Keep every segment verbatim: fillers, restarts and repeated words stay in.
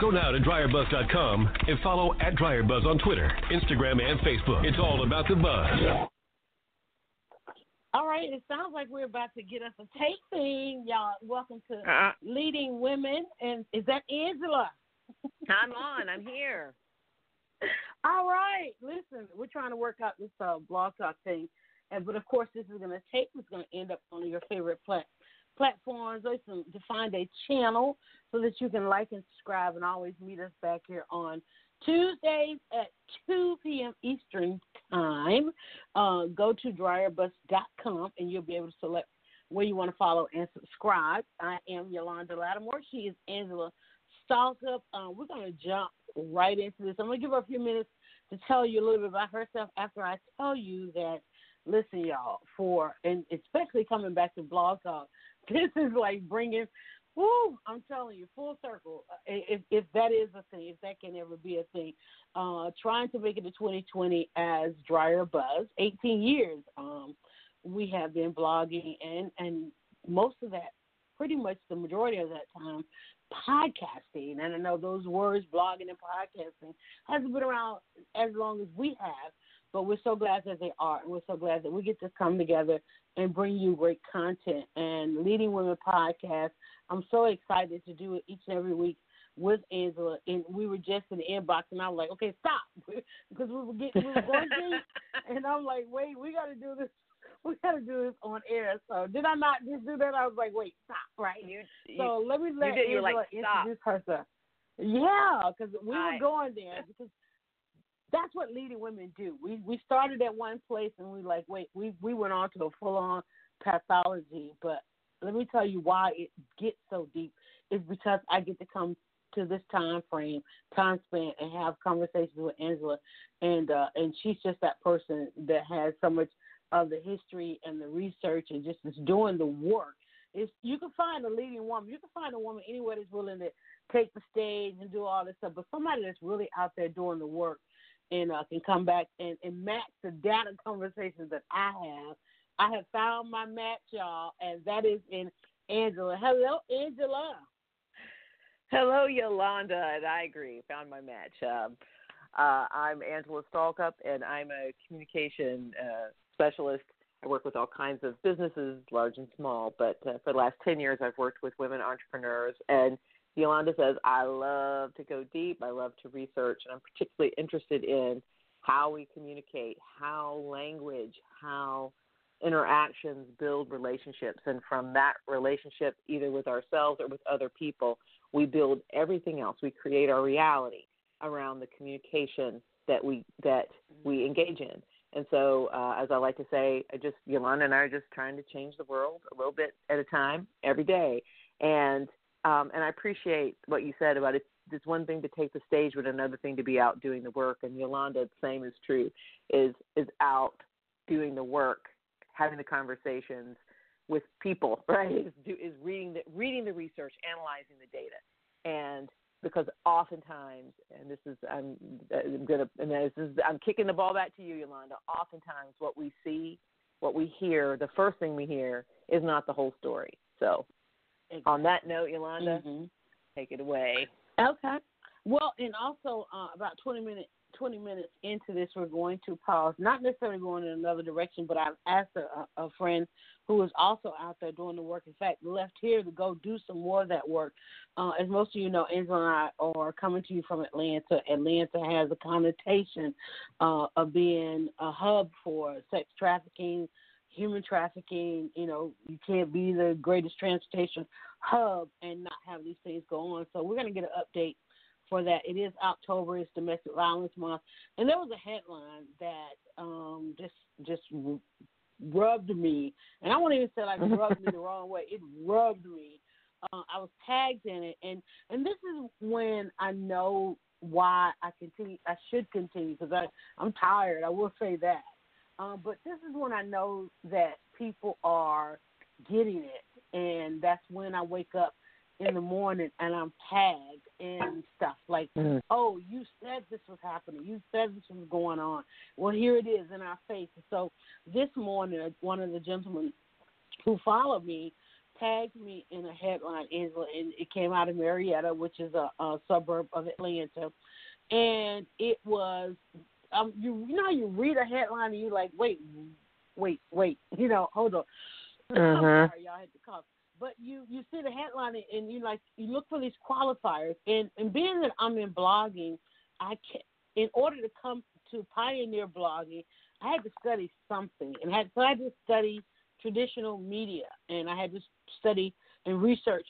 Go now to dryer buzz dot com and follow at DryerBuzz on Twitter, Instagram, and Facebook. It's all about the buzz. All right, it sounds like we're about to get us a tape thing, y'all. Welcome to uh-uh. Leading Women. And is that Angela? I'm on. I'm here. All right. Listen, we're trying to work out this uh, blog talk thing. And, but, of course, this is going to take. It's going to end up on your favorite plat- platforms. Listen, to find a channel so that you can like and subscribe and always meet us back here on Tuesdays at two p.m. Eastern time. Uh, go to dryer buzz dot com, and you'll be able to select where you want to follow and subscribe. I am Yolanda Lattimore. She is Angela Stalkup. Uh, we're going to jump right into this. I'm going to give her a few minutes to tell you a little bit about herself after I tell you that, listen, y'all, for, and especially coming back to Blog Talk, this is like bringing, woo, I'm telling you, full circle, if, if that is a thing, if that can ever be a thing, uh, trying to make it to twenty twenty as DryerBuzz, eighteen years um, we have been blogging, and, and most of that, pretty much the majority of that time, podcasting. And I know those words, blogging and podcasting, hasn't been around as long as we have, but we're so glad that they are, and we're so glad that we get to come together and bring you great content. And Leading Women Podcast, I'm so excited to do it each and every week with Angela. And we were just in the inbox, and I was like, okay, stop, because we were getting, we were going through, and I'm like, wait, we got to do this. We got to do this on air. So did I not just do that? I was like, wait, stop, right? You, so you, let me let you did, Angela like, introduce herself. Yeah, because we I, were going there because that's what Leading Women do. We we started at one place, and we like, wait, we, we went on to a full-on pathology. But let me tell you why it gets so deep is because I get to come to this time frame, time span, and have conversations with Angela. And, uh, and she's just that person that has so much of the history and the research and just is doing the work. It's, you can find a leading woman. You can find a woman anywhere that's willing to take the stage and do all this stuff, but somebody that's really out there doing the work and uh, can come back and, and match the data conversations that I have. I have found my match, y'all, and that is in Angela. Hello, Angela. Hello, Yolanda, and I agree. Found my match. Um, uh, I'm Angela Stalkup, and I'm a communication uh, specialist. I work with all kinds of businesses, large and small, but uh, for the last ten years, I've worked with women entrepreneurs. And Yolanda says, I love to go deep. I love to research, and I'm particularly interested in how we communicate, how language, how interactions build relationships. And from that relationship, either with ourselves or with other people, we build everything else. We create our reality around the communication that we that we engage in. And so, uh, as I like to say, I just Yolanda and I are just trying to change the world a little bit at a time, every day. And Um, and I appreciate what you said about it. It's one thing to take the stage, but another thing to be out doing the work. And Yolanda, the same is true, is is out doing the work, having the conversations with people, right? Is, is reading the reading the research, analyzing the data, and because oftentimes, and this is I'm, I'm gonna and this is I'm kicking the ball back to you, Yolanda. Oftentimes, what we see, what we hear, the first thing we hear is not the whole story. So. Exactly. On that note, Yolanda, mm-hmm. Take it away. Okay. Well, and also uh, about twenty minutes into this, we're going to pause, not necessarily going in another direction, but I've asked a, a friend who is also out there doing the work, in fact, left here to go do some more of that work. Uh, as most of you know, Angela and I are coming to you from Atlanta. Atlanta has a connotation uh, of being a hub for sex trafficking, human trafficking. You know, you can't be the greatest transportation hub and not have these things go on. So we're going to get an update for that. It is October. It's Domestic Violence Month. And there was a headline that um, just just rubbed me. And I won't even say like rubbed me the wrong way. It rubbed me. Uh, I was tagged in it. And, and this is when I know why I continue. I should continue because I'm tired. I will say that. Uh, but this is when I know that people are getting it, and that's when I wake up in the morning and I'm tagged and stuff like, mm. oh, you said this was happening. You said this was going on. Well, here it is in our face. So this morning, one of the gentlemen who followed me tagged me in a headline, Angela, and it came out of Marietta, which is a, a suburb of Atlanta. And it was, um, you, you know, you read a headline and you're like, wait, wait, wait, you know, hold on. Uh-huh. I'm sorry, y'all had to cough. But you, you see the headline and you like you look for these qualifiers. And, and being that I'm in blogging, I can, in order to come to pioneer blogging, I had to study something, and had so I had to study traditional media, and I had to study and research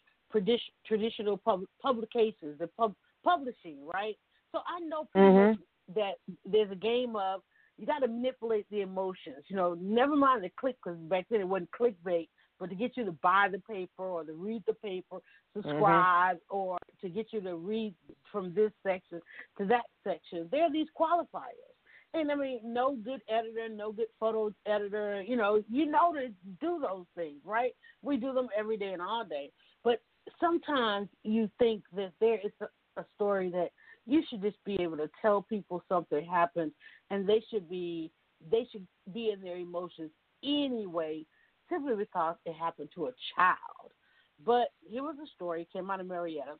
traditional pub, publications, the pub, publishing, right? So I know mm-hmm. that there's a game of you got to manipulate the emotions, you know. Never mind the click, because back then it wasn't clickbait, but to get you to buy the paper or to read the paper, subscribe, mm-hmm. or to get you to read from this section to that section. There are these qualifiers. And, I mean, no good editor, no good photo editor, you know, you know to do those things, right? We do them every day and all day. But sometimes you think that there is a, a story that you should just be able to tell people something happened, and they should be they should be in their emotions anyway, simply because it happened to a child. But here was a story, came out of Marietta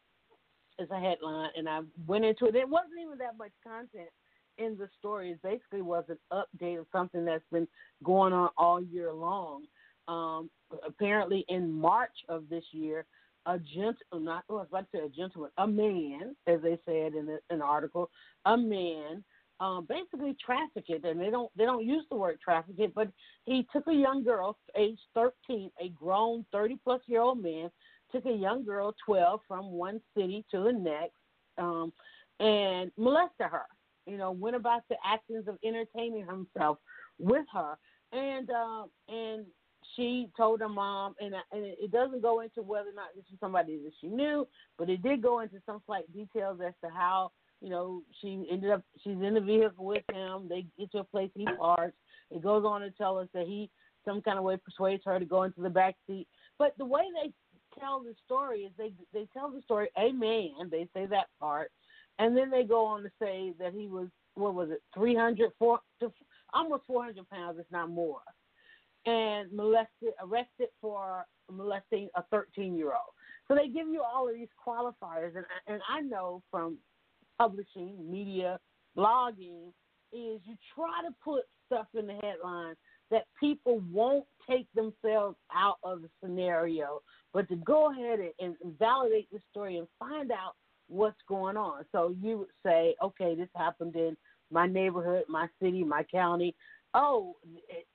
as a headline, and I went into it. There wasn't even that much content in the story. It basically was an update of something that's been going on all year long. Um, apparently in March of this year, a gent not oh, I was about to say a gentleman, a man, as they said in, the, in the article, a man um, basically trafficked, and they don't they don't use the word trafficked, but he took a young girl, age thirteen, a grown thirty-plus-year-old man, took a young girl, twelve, from one city to the next, um, and molested her. You know, went about the actions of entertaining himself with her, and uh, and she told her mom, and, and it doesn't go into whether or not this was somebody that she knew, but it did go into some slight details as to how, you know, she ended up, she's in the vehicle with him, they get to a place he parks, it goes on to tell us that he, some kind of way, persuades her to go into the back seat. But the way they tell the story is they, they tell the story, a man, they say that part, and then they go on to say that he was, what was it, three hundred, four, almost four hundred pounds, if not more, and molested, arrested for molesting a thirteen-year-old. So they give you all of these qualifiers, and I, and I know from publishing, media, blogging, is you try to put stuff in the headline that people won't take themselves out of the scenario, but to go ahead and, and validate the story and find out what's going on. So you would say, okay, this happened in my neighborhood, my city, my county. Oh,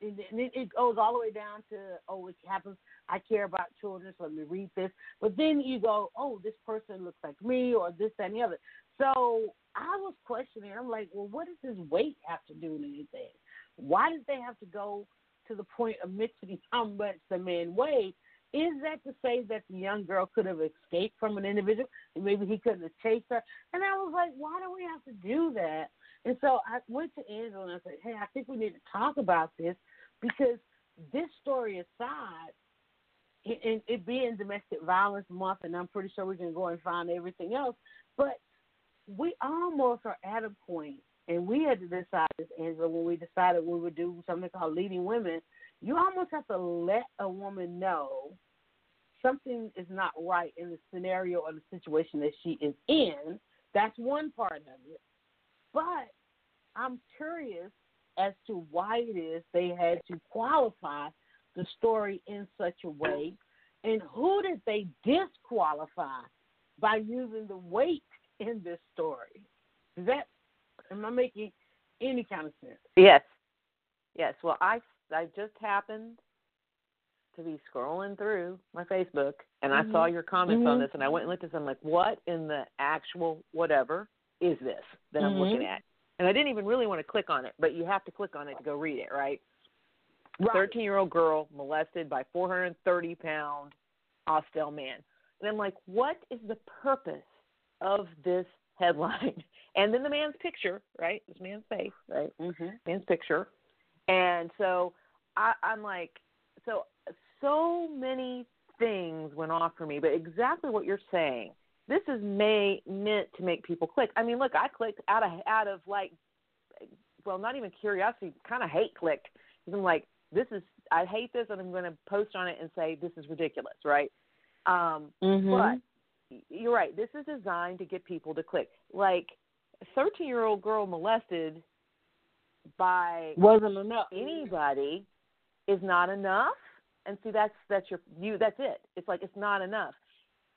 and it goes all the way down to, oh, it happens, I care about children, so let me read this. But then you go, oh, this person looks like me, or this, that, and the other. So I was questioning. I'm like, well, what does this weight have to do with anything? Why did they have to go to the point of mentioning how much the man weighed? Is that to say that the young girl could have escaped from an individual and maybe he couldn't have chased her? And I was like, why do we have to do that? And so I went to Angela and I said, hey, I think we need to talk about this, because this story aside, it, it, it being Domestic Violence Month, and I'm pretty sure we can go and find everything else, but we almost are at a point, and we had to decide this, Angela, when we decided we would do something called Leading Women. You almost have to let a woman know something is not right in the scenario or the situation that she is in. That's one part of it. But I'm curious as to why it is they had to qualify the story in such a way, and who did they disqualify by using the weight in this story? Is that, am I making any kind of sense? Yes. Yes. Well, I, I just happened to be scrolling through my Facebook, and mm-hmm. I saw your comments mm-hmm. on this, and I went and looked at this. I'm like, what in the actual whatever is this that mm-hmm. I'm looking at? And I didn't even really want to click on it, but you have to click on it to go read it, right? right. thirteen-year-old girl molested by four hundred thirty pound hostile man. And I'm like, what is the purpose of this headline? And then the man's picture, right? This man's face, right? Mm-hmm. Man's picture. And so I, I'm like, so so many things went off for me, but exactly what you're saying. This is may, meant to make people click. I mean, look, I clicked out of out of like, well, not even curiosity, kind of hate clicked. I'm like, this is I hate this, and I'm going to post on it and say this is ridiculous, right? Um, mm-hmm. But you're right. This is designed to get people to click. Like, a thirteen-year-old girl molested by wasn't enough. Anybody is not enough. And see, that's that's your you. That's it. It's like it's not enough.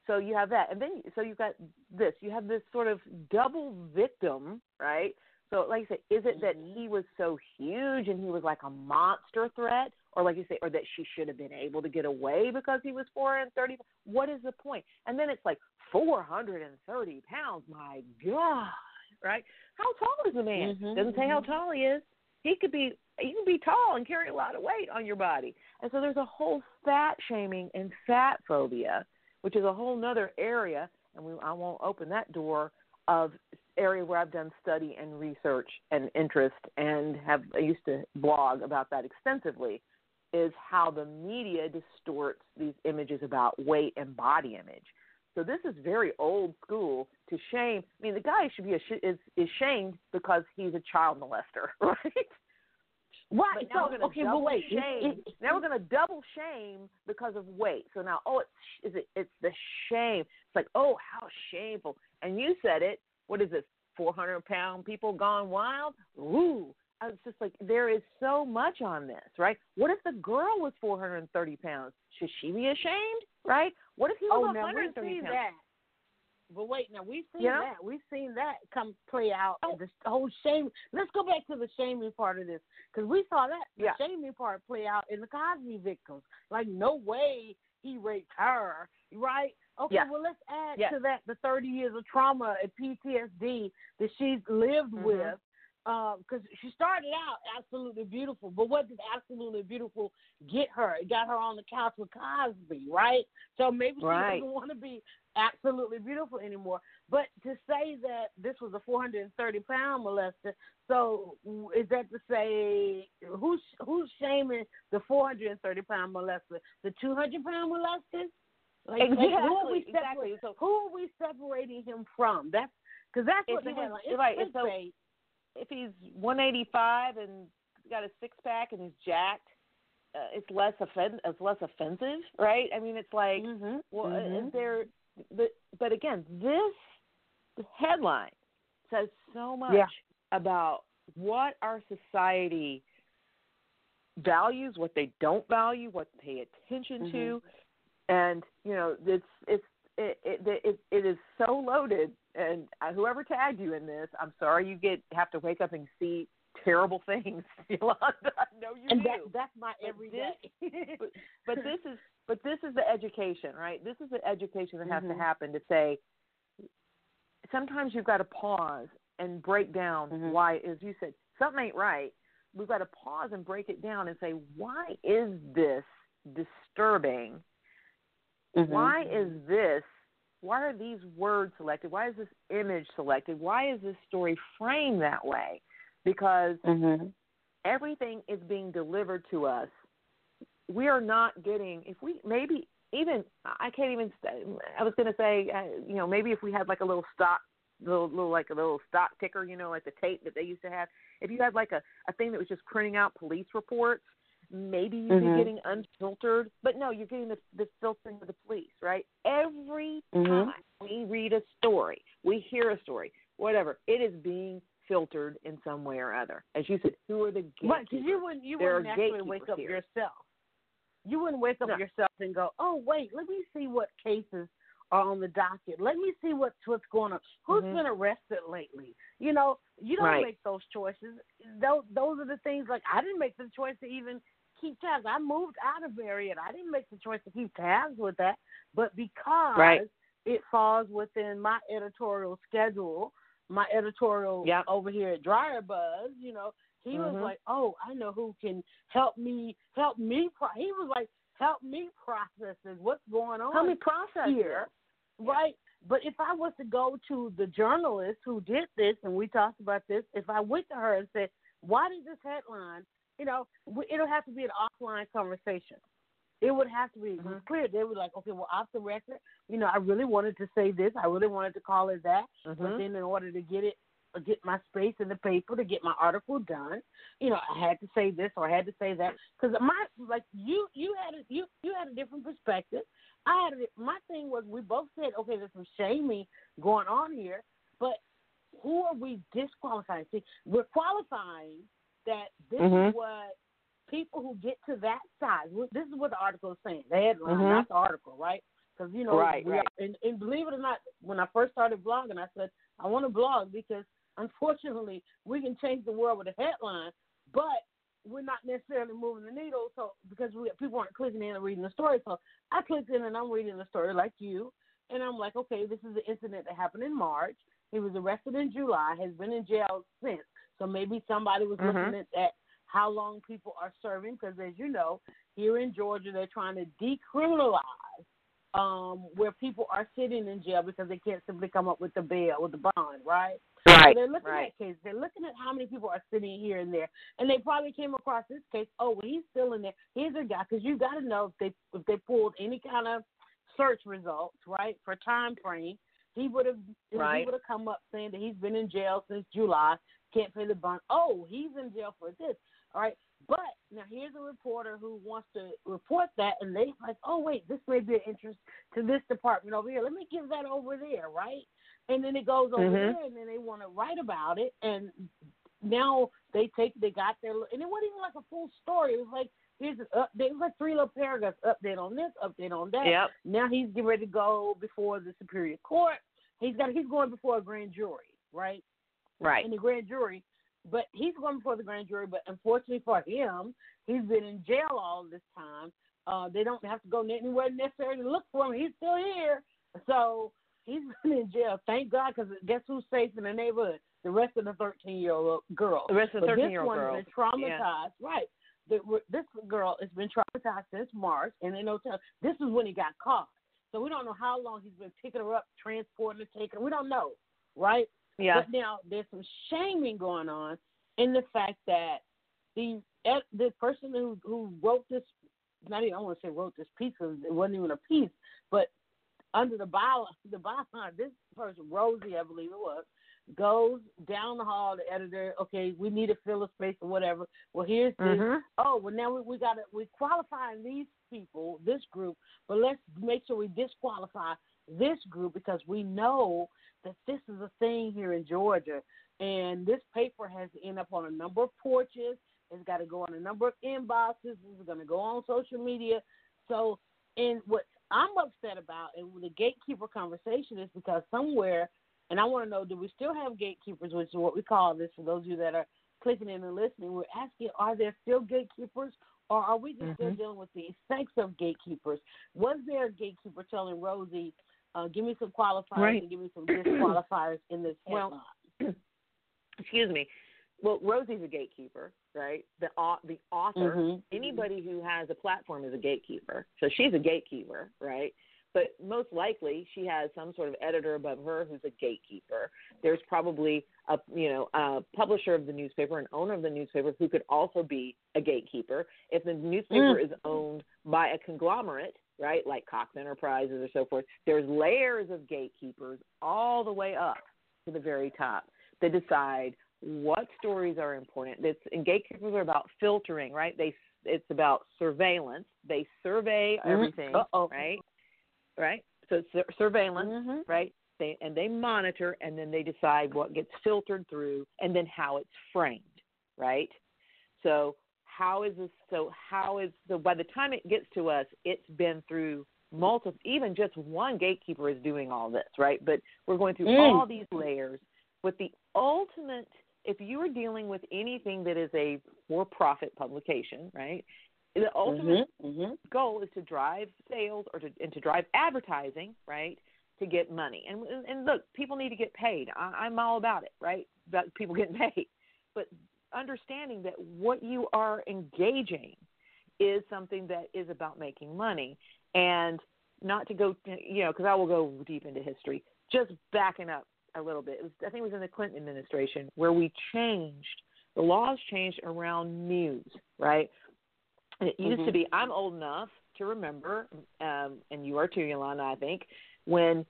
So you have that, and then so you've got this. You have this sort of double victim, right? So, like I said, is it that he was so huge and he was like a monster threat, or like you say, or that she should have been able to get away because he was four hundred thirty? What is the point? And then it's like four hundred thirty pounds. My God, right? How tall is the man? Mm-hmm, Doesn't mm-hmm. say how tall he is. He could be. You can be tall and carry a lot of weight on your body. And so there's a whole fat shaming and fat phobia, which is a whole nother area, and we, I won't open that door of area where I've done study and research and interest and have I used to blog about that extensively, is how the media distorts these images about weight and body image. So this is very old school to shame. I mean, the guy should be ash- is, is shamed because he's a child molester, right? Right. But now so, we're okay, but wait. Shame. It, it, now we're going to double shame because of weight. So now, oh, it's is it? It's the shame. It's like, oh, how shameful. And you said it. What is this? four hundred pound people gone wild? Ooh. I was just like, there is so much on this, right? What if the girl was four hundred thirty pounds? Should she be ashamed, right? What if he was oh, one hundred thirty pounds? That. But wait, now we've seen you know? that. We've seen that come play out. Oh. The whole shame. Let's go back to the shaming part of this, because we saw that the yeah. shaming part play out in the Cosby victims. Like, no way he raped her, right? Okay, yeah. well, let's add yeah. to that the thirty years of trauma and P T S D that she's lived mm-hmm. with, because um, she started out absolutely beautiful, but what did absolutely beautiful get her? It got her on the couch with Cosby, right? So maybe she right. doesn't want to be absolutely beautiful anymore. But to say that this was a four hundred thirty pound molester, so is that to say who's who's shaming the four hundred thirty pound molester, the two hundred pound molester? Like, exactly. Like who are we separating? Exactly. So who are we separating him from? That's because that's what they had. Like, it's right. It's so, if he's one eighty-five and got a six pack and he's jacked, uh, it's less offen- It's less offensive, right? I mean, it's like mm-hmm. well, mm-hmm. they're. But, but again, this headline says so much yeah. about what our society values, what they don't value, what they pay attention mm-hmm. to, and you know it's it's it it, it, it is so loaded. And whoever tagged you in this, I'm sorry you get have to wake up and see terrible things, Yolanda. I know you and do. That, that's my everyday. but, but this is but this is the education, right? This is the education that has mm-hmm. to happen to say. Sometimes you've got to pause and break down mm-hmm. why, as you said, something ain't right. We've got to pause and break it down and say, why is this disturbing? Mm-hmm. Why is this? Why are these words selected? Why is this image selected? Why is this story framed that way? Because mm-hmm. everything is being delivered to us. We are not getting, if we maybe even, I can't even, I was going to say, you know, maybe if we had like a little stock, little, little like a little stock ticker, you know, like the tape that they used to have. If you had like a, a thing that was just printing out police reports, maybe you'd mm-hmm. be getting unfiltered, but no, you're getting the, the filtering of the police, right? Every mm-hmm. time we read a story, we hear a story, whatever, it is being filtered in some way or other. As you said, who are the gatekeepers? Right, because you wouldn't, you wouldn't actually wake up here. yourself. You wouldn't wake up no. yourself and go, oh, wait, let me see what cases are on the docket. Let me see what's, what's going on. Who's mm-hmm. been arrested lately? You know, you don't right. make those choices. Those, those are the things, like, I didn't make the choice to even keep tabs. I moved out of Marietta. I didn't make the choice to keep tabs with that, but because right. it falls within my editorial schedule, my editorial yep. over here at DryerBuzz, you know, he mm-hmm. was like, oh, I know who can help me, help me. Pro-. He was like, help me process this. What's going on? Help me process here. Yeah. Right. But if I was to go to the journalist who did this, and we talked about this, if I went to her and said, why did this headline? You know, it'll have to be an offline conversation. It would have to be mm-hmm. clear. They were like, okay, well, off the record, you know, I really wanted to say this. I really wanted to call it that. Mm-hmm. But then in order to get it get my space in the paper to get my article done. You know, I had to say this or I had to say that because my like you you had a, you you had a different perspective. I had a, my thing was we both said, okay, there's some shaming going on here, but who are we disqualifying? See, we're qualifying that this mm-hmm. is what people who get to that size. This is what the article is saying. The headline, mm-hmm. not the article, right? Because you know, right, we right. Are, and, and believe it or not, when I first started blogging, I said I want to blog because unfortunately, we can change the world with a headline, but we're not necessarily moving the needle. So because we, people aren't clicking in and reading the story, so I clicked in and I'm reading the story like you, and I'm like, okay, this is the incident that happened in March. He was arrested in July, has been in jail since. So maybe somebody was mm-hmm. looking at, at how long people are serving because, as you know, here in Georgia, they're trying to decriminalize um, where people are sitting in jail because they can't simply come up with the bail or the bond, right? Right, so they're looking right. at cases. They're looking at how many people are sitting here and there, and they probably came across this case. Oh, well, he's still in there. He's a guy because you got to know if they if they pulled any kind of search results, right, for time frame, he would have right. he would have come up saying that he's been in jail since July, can't pay the bond. Oh, he's in jail for this, all right. But now here's a reporter who wants to report that, and they like, oh wait, this may be of interest to this department over here. Let me give that over there, right? And then it goes over mm-hmm. there, and then they want to write about it, and now they take they got their and it wasn't even like a full story. It was like here's an update. It was like three little paragraphs: update on this, update on that. Yep. Now he's getting ready to go before the Superior Court. He's got he's going before a grand jury, right? Right. And the grand jury, but he's going before the grand jury. But unfortunately for him, he's been in jail all this time. Uh, they don't have to go anywhere necessarily to look for him. He's still here, so. He's been in jail, thank God, because guess who's safe in the neighborhood? The rest of the thirteen-year-old girl. The rest of the thirteen-year-old girl. This one's been traumatized, yeah. right. The, this girl has been traumatized since March, and they know this is when he got caught. So we don't know how long he's been picking her up, transporting her, taking her. We don't know, right? Yeah. But now there's some shaming going on in the fact that the, the person who, who wrote this, not even, I don't want to say wrote this piece because it wasn't even a piece, but under the byline, the byline, this person, Rosie, I believe it was, goes down the hall to editor, okay, we need to fill a space or whatever. Well, here's this. Mm-hmm. Oh, well, now we, we got to, we're qualifying these people, this group, but let's make sure we disqualify this group because we know that this is a thing here in Georgia. And this paper has to end up on a number of porches. It's got to go on a number of inboxes. It's going to go on social media. So, and what I'm upset about and the gatekeeper conversation is because somewhere, and I want to know, do we still have gatekeepers, which is what we call this for those of you that are clicking in and listening. We're asking, are there still gatekeepers or are we just mm-hmm. still dealing with the effects of gatekeepers? Was there a gatekeeper telling Rosie, uh, give me some qualifiers right. and give me some disqualifiers in this headline? Well, excuse me. Well, Rosie's a gatekeeper, right? The uh, the author, mm-hmm. anybody who has a platform is a gatekeeper. So she's a gatekeeper, right? But most likely she has some sort of editor above her who's a gatekeeper. There's probably a you know a publisher of the newspaper, an owner of the newspaper who could also be a gatekeeper. If the newspaper mm. is owned by a conglomerate, right, like Cox Enterprises or so forth, there's layers of gatekeepers all the way up to the very top that decide what stories are important. It's, and gatekeepers are about filtering, right? They It's about surveillance. They survey mm-hmm. everything, Uh-oh. right? Right? So sur- surveillance, mm-hmm. right? They, and they monitor, and then they decide what gets filtered through and then how it's framed, right? So how is this? So how is so by the time it gets to us, it's been through multiple, even just one gatekeeper is doing all this, right? But we're going through mm. all these layers with the ultimate. If you are dealing with anything that is a for-profit publication, right, the ultimate mm-hmm, mm-hmm. goal is to drive sales or to, and to drive advertising, right, to get money. And, and, and look, people need to get paid. I, I'm all about it, right, about people getting paid. But understanding that what you are engaging is something that is about making money. And not to go, you know, because I will go deep into history, just backing up a little bit. It was, I think it was in the Clinton administration where we changed, the laws changed around news, right? And it used mm-hmm. to be, I'm old enough to remember, um, and you are too, Yolanda, I think, when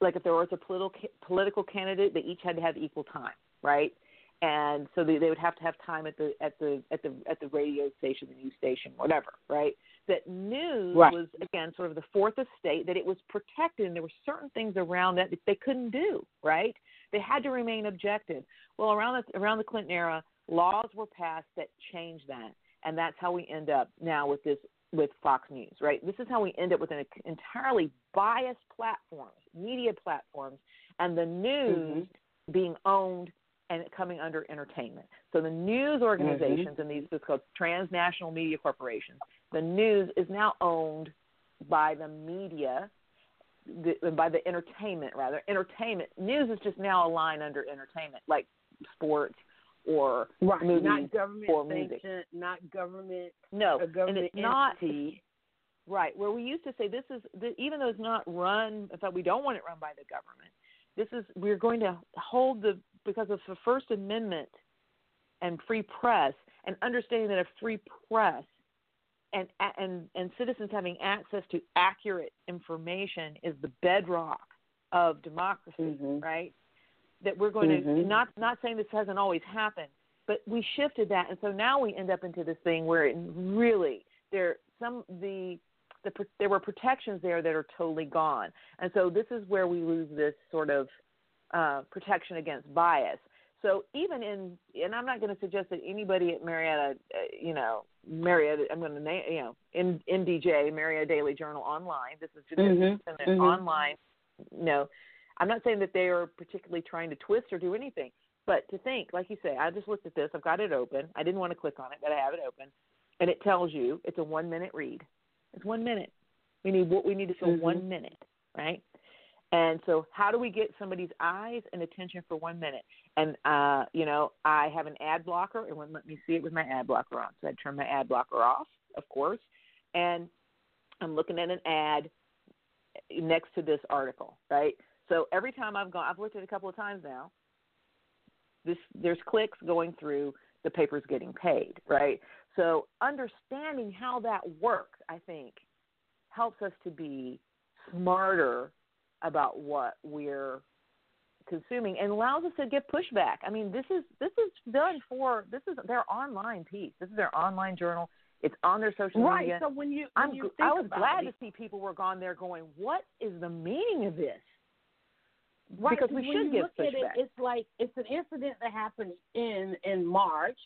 like if there was a political political candidate, they each had to have equal time, right? And so they, they would have to have time at the at the at the at the radio station, the news station, whatever, right? That news right. was again sort of the fourth estate, that it was protected, and there were certain things around that they couldn't do, right? They had to remain objective. Well, around the, around the Clinton era, laws were passed that changed that, and that's how we end up now with this with Fox News, right? This is how we end up with an entirely biased platforms, media platforms, and the news mm-hmm. being owned and coming under entertainment. So the news organizations, mm-hmm. and these it's called transnational media corporations, the news is now owned by the media, the, by the entertainment rather. Entertainment news is just now a line under entertainment, like sports or right. movies, not government or music, sanction, not government, no, a government and it's entity. Not right where we used to say this is the, even though it's not run. In fact, we don't want it run by the government. This is we're going to hold the. Because of the First Amendment and free press, and understanding that a free press and and and citizens having access to accurate information is the bedrock of democracy, mm-hmm. right? That we're going mm-hmm. to not not saying this hasn't always happened, but we shifted that, and so now we end up into this thing where it really there some the. the there were protections there that are totally gone, and so this is where we lose this sort of. Uh, protection against bias. So even in, and I'm not going to suggest that anybody at Marietta, uh, you know, Marietta, I'm going to name, you know, M- MDJ, Marietta Daily Journal online. This is just mm-hmm. mm-hmm. online. You know, I'm not saying that they are particularly trying to twist or do anything, but to think, like you say, I just looked at this. I've got it open. I didn't want to click on it, but I have it open, and it tells you it's a one minute read. It's one minute. We need what we need to fill mm-hmm. one minute, right? And so how do we get somebody's eyes and attention for one minute? And, uh, you know, I have an ad blocker. It wouldn't let me see it with my ad blocker on. So I turn my ad blocker off, of course. And I'm looking at an ad next to this article, right? So every time I've gone, I've looked at it a couple of times now, this, there's clicks going through, the paper's getting paid, right? So understanding how that works, I think, helps us to be smarter about what we're consuming and allows us to get pushback. I mean, this is this is done for this is their online piece. This is their online journal. It's on their social right. media. Right. So when you, when I'm, you think I was about glad it. to see people were gone there going, "What is the meaning of this?" Right. Because we when should you give look pushback. At it, it's like it's an incident that happened in in March.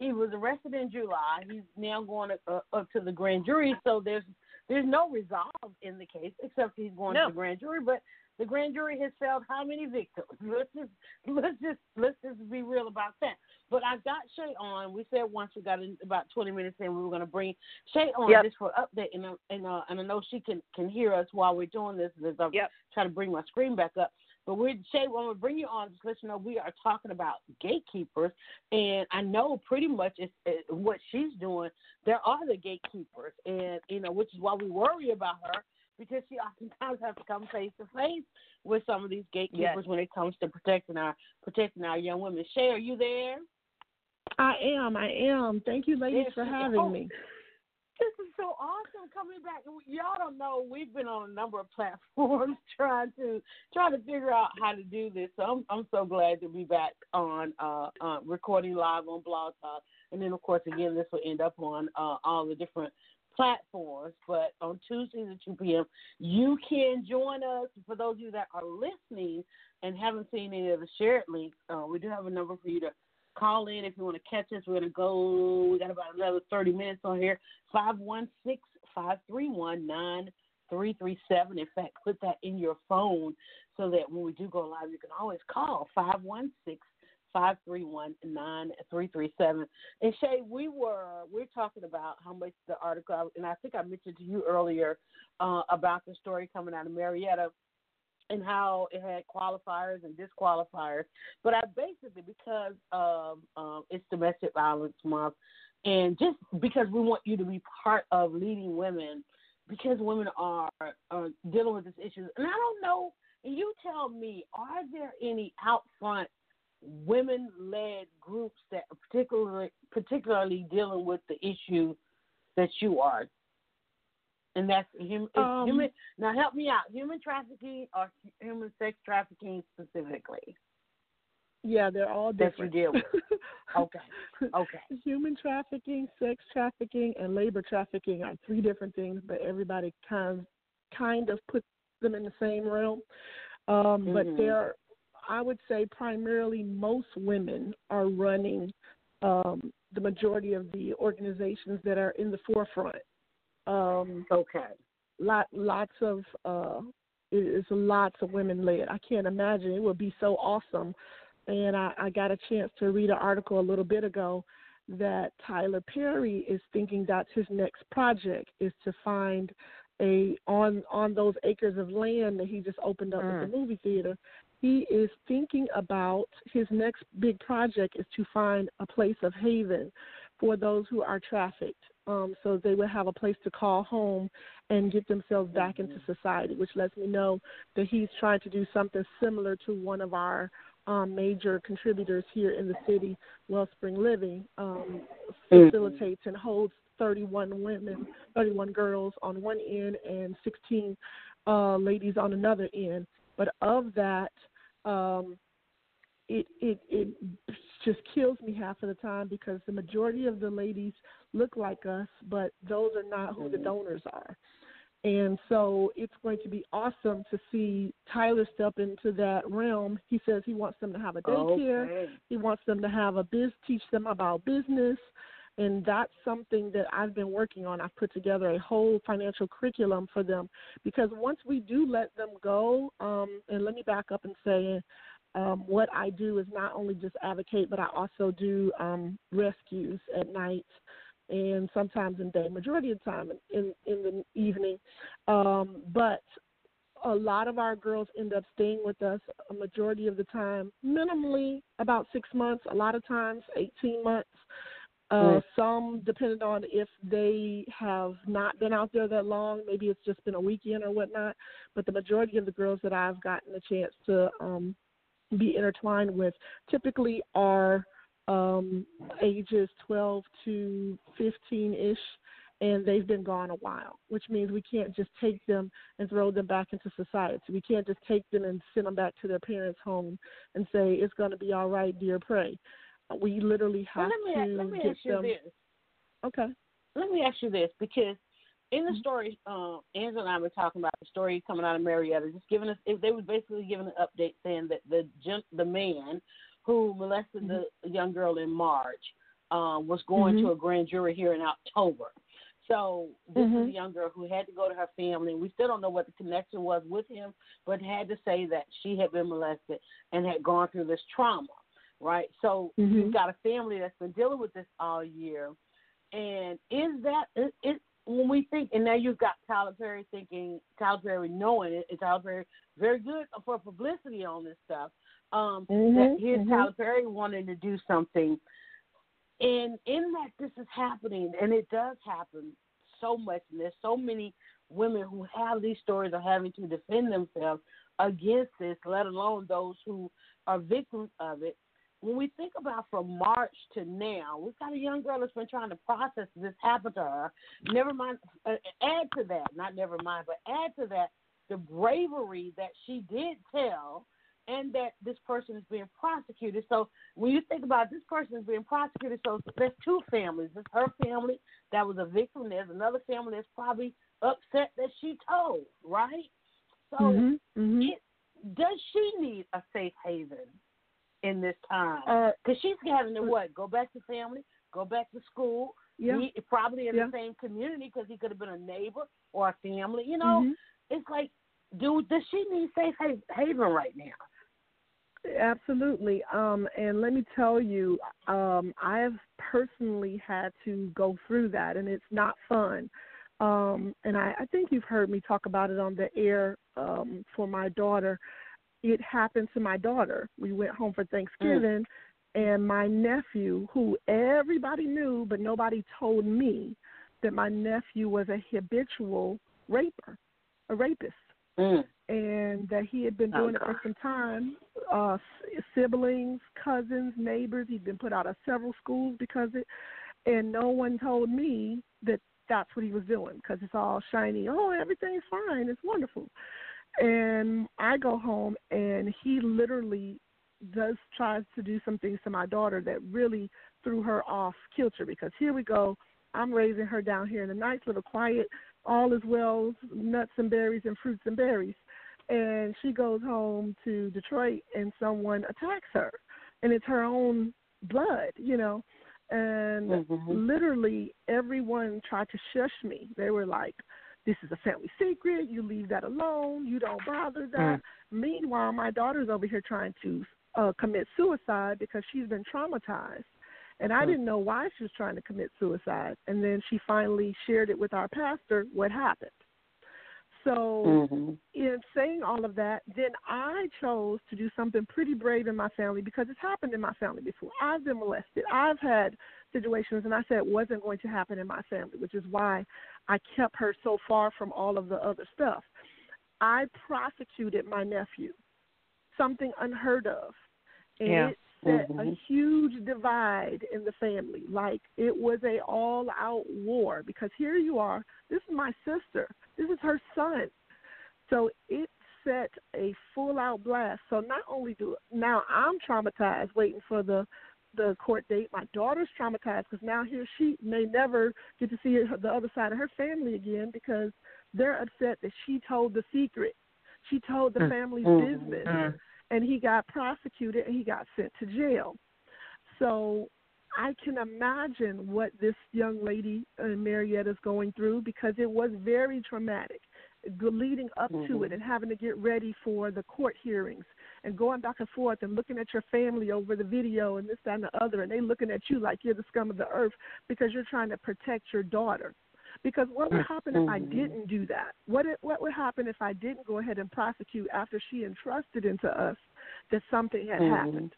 He was arrested in July. He's now going up, up to the grand jury. So there's. There's no resolve in the case, except he's going no. to the grand jury. But the grand jury has failed how many victims? Let's just let's just let's just be real about that. But I got Shay on. We said once we got in about twenty minutes in, we were going to bring Shay on yep. just for an update, and and uh, and I know she can, can hear us while we're doing this. As I yep. try to bring my screen back up. But we're, Shay, when we bring you on, just let you know we are talking about gatekeepers, and I know pretty much it's, it, what she's doing. There are the gatekeepers, and you know, which is why we worry about her because she oftentimes has to come face to face with some of these gatekeepers yes. when it comes to protecting our protecting our young women. Shay, are you there? I am. I am. Thank you, ladies, yes, for having oh. me. This is so awesome coming back. Y'all don't know we've been on a number of platforms trying to trying to figure out how to do this. So I'm I'm so glad to be back on uh, uh, recording live on Blog Talk, and then of course again this will end up on uh, all the different platforms. But on Tuesdays at two p.m. you can join us. For those of you that are listening and haven't seen any of the shared links, uh, we do have a number for you to. Call in if you want to catch us. We're going to go. We got about another thirty minutes on here. five one six, five three one, nine three three seven. In fact, put that in your phone so that when we do go live, you can always call five one six, five three one, nine three three seven. And Shay, we were we're talking about how much the article, and I think I mentioned to you earlier uh, about the story coming out of Marietta. And how it had qualifiers and disqualifiers. But I basically, because um, um, it's Domestic Violence Month, and just because we want you to be part of Leading Women, because women are, are dealing with these issues. And I don't know, and you tell me, are there any out front women-led groups that are particularly, particularly dealing with the issue that you are And that's human, um, human. Now help me out. Human trafficking or human sex trafficking specifically? Yeah, they're all different. That you deal with. Okay. Okay. Human trafficking, sex trafficking, and labor trafficking are three different things, but everybody kind kind of puts them in the same realm. Um, mm-hmm. But they're, I would say, primarily most women are running um, the majority of the organizations that are in the forefront. Um, okay. Lot, lots of uh, it's lots of women led. I can't imagine it would be so awesome. And I, I got a chance to read an article a little bit ago that Tyler Perry is thinking that's his next project, is to find a on on those acres of land that he just opened up mm. at the movie theater. He is thinking about his next big project is to find a place of haven for those who are trafficked. Um, so they would have a place to call home and get themselves back mm-hmm. into society, which lets me know that he's trying to do something similar to one of our um, major contributors here in the city, Wellspring Living, um, facilitates mm-hmm. and holds thirty-one women, thirty-one girls on one end and sixteen uh, ladies on another end. But of that, um, it, it it just kills me half of the time because the majority of the ladies look like us, but those are not who the donors are. And so it's going to be awesome to see Tyler step into that realm. He says he wants them to have a daycare. Okay. He wants them to have a biz, teach them about business. And that's something that I've been working on. I've put together a whole financial curriculum for them because once we do let them go, um, and let me back up and say um, what I do is not only just advocate, but I also do um, rescues at night and sometimes in day, majority of the time in, in the evening. Um, but a lot of our girls end up staying with us a majority of the time, minimally about six months, a lot of times eighteen months. Uh, some, depending on if they have not been out there that long, maybe it's just been a weekend or whatnot, but the majority of the girls that I've gotten a chance to um, be intertwined with typically are um, ages twelve to fifteen-ish, and they've been gone a while, which means we can't just take them and throw them back into society. We can't just take them and send them back to their parents' home and say, it's going to be all right, dear, pray. We literally have well, me, to let me get ask you them. This. Okay. Let me ask you this, because in the mm-hmm. story, um, Angela and I were talking about the story coming out of Marietta, just giving us, if they were basically giving an update saying that the the man who molested mm-hmm. the young girl in March um, was going mm-hmm. to a grand jury here in October. So this mm-hmm. is a young girl who had to go to her family, and we still don't know what the connection was with him, but had to say that she had been molested and had gone through this trauma. Right, so mm-hmm. you've got a family that's been dealing with this all year, and is that it, it? When we think, and now you've got Tyler Perry thinking, Tyler Perry knowing it, and Tyler Perry very good for publicity on this stuff. Um, mm-hmm. that here's mm-hmm. Tyler Perry wanting to do something, and in that this is happening, and it does happen so much, and there's so many women who have these stories of having to defend themselves against this, let alone those who are victims of it. When we think about from March to now, we've got a young girl that's been trying to process this happened to her. Never mind, uh, add to that, not never mind, but add to that the bravery that she did tell and that this person is being prosecuted. So when you think about this person is being prosecuted, so there's two families. There's her family that was a victim. There's another family that's probably upset that she told, right? So mm-hmm, mm-hmm. It, does she need a safe haven in this time? Because uh, she's having to what? Go back to family, go back to school, yeah. he, probably in yeah. the same community because he could have been a neighbor or a family. You know, mm-hmm. it's like, dude, does she need safe haven right now? Absolutely. Um, and let me tell you, um, I've personally had to go through that, and it's not fun. Um, and I, I think you've heard me talk about it on the air um, for my daughter. It happened to my daughter. We went home for Thanksgiving, mm. and my nephew, who everybody knew, but nobody told me that my nephew was a habitual raper, a rapist, mm. and that he had been doing oh, it for some time. Uh, siblings, cousins, neighbors, he'd been put out of several schools because of it, and no one told me that that's what he was doing, because it's all shiny. Oh, everything's fine. It's wonderful. And I go home, and he literally does try to do some things to my daughter that really threw her off kilter, because here we go. I'm raising her down here in a nice little quiet, all is well, nuts and berries and fruits and berries. And she goes home to Detroit, and someone attacks her, and it's her own blood, you know. And mm-hmm. literally everyone tried to shush me. They were like, this is a family secret. You leave that alone. You don't bother that. Mm-hmm. Meanwhile, my daughter's over here trying to uh, commit suicide because she's been traumatized. And I mm-hmm. didn't know why she was trying to commit suicide. And then she finally shared it with our pastor, what happened. So mm-hmm. in saying all of that, then I chose to do something pretty brave in my family, because it's happened in my family before. I've been molested. I've had situations, and I said it wasn't going to happen in my family, which is why I kept her so far from all of the other stuff. I prosecuted my nephew, something unheard of, and yeah. it set mm-hmm. a huge divide in the family. Like, it was a all-out war, because here you are. This is my sister. This is her son. So it set a full-out blast. So not only do – now I'm traumatized waiting for the, the court date. My daughter's traumatized, because now here she may never get to see the other side of her family again, because they're upset that she told the secret. She told the family's mm-hmm. business. Mm-hmm. And he got prosecuted, and he got sent to jail. So I can imagine what this young lady in Marietta is going through, because it was very traumatic leading up mm-hmm. to it, and having to get ready for the court hearings and going back and forth and looking at your family over the video and this, that, and the other. And they looking at you like you're the scum of the earth, because you're trying to protect your daughter. Because what would happen if I didn't do that? What it, what would happen if I didn't go ahead and prosecute after she entrusted into us that something had mm-hmm. happened?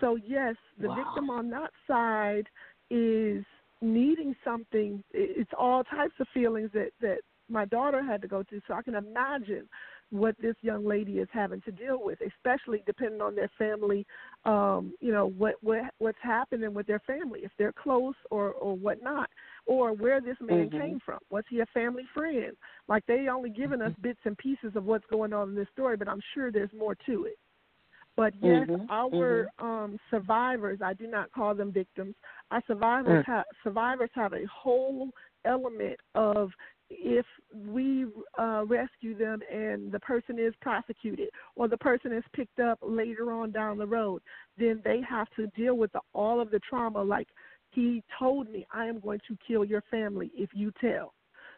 So, yes, the wow. victim on that side is needing something. It's all types of feelings that, that my daughter had to go through. So I can imagine what this young lady is having to deal with, especially depending on their family, um, you know, what, what what's happening with their family, if they're close or, or whatnot, or where this man mm-hmm. came from. Was he a family friend? Like, they only giving mm-hmm. us bits and pieces of what's going on in this story, but I'm sure there's more to it. But, yes, mm-hmm. our mm-hmm. Um, survivors, I do not call them victims, our survivors, mm-hmm. ha- survivors have a whole element of, if we uh, rescue them and the person is prosecuted or the person is picked up later on down the road, then they have to deal with the, all of the trauma. Like, he told me, I am going to kill your family if you tell.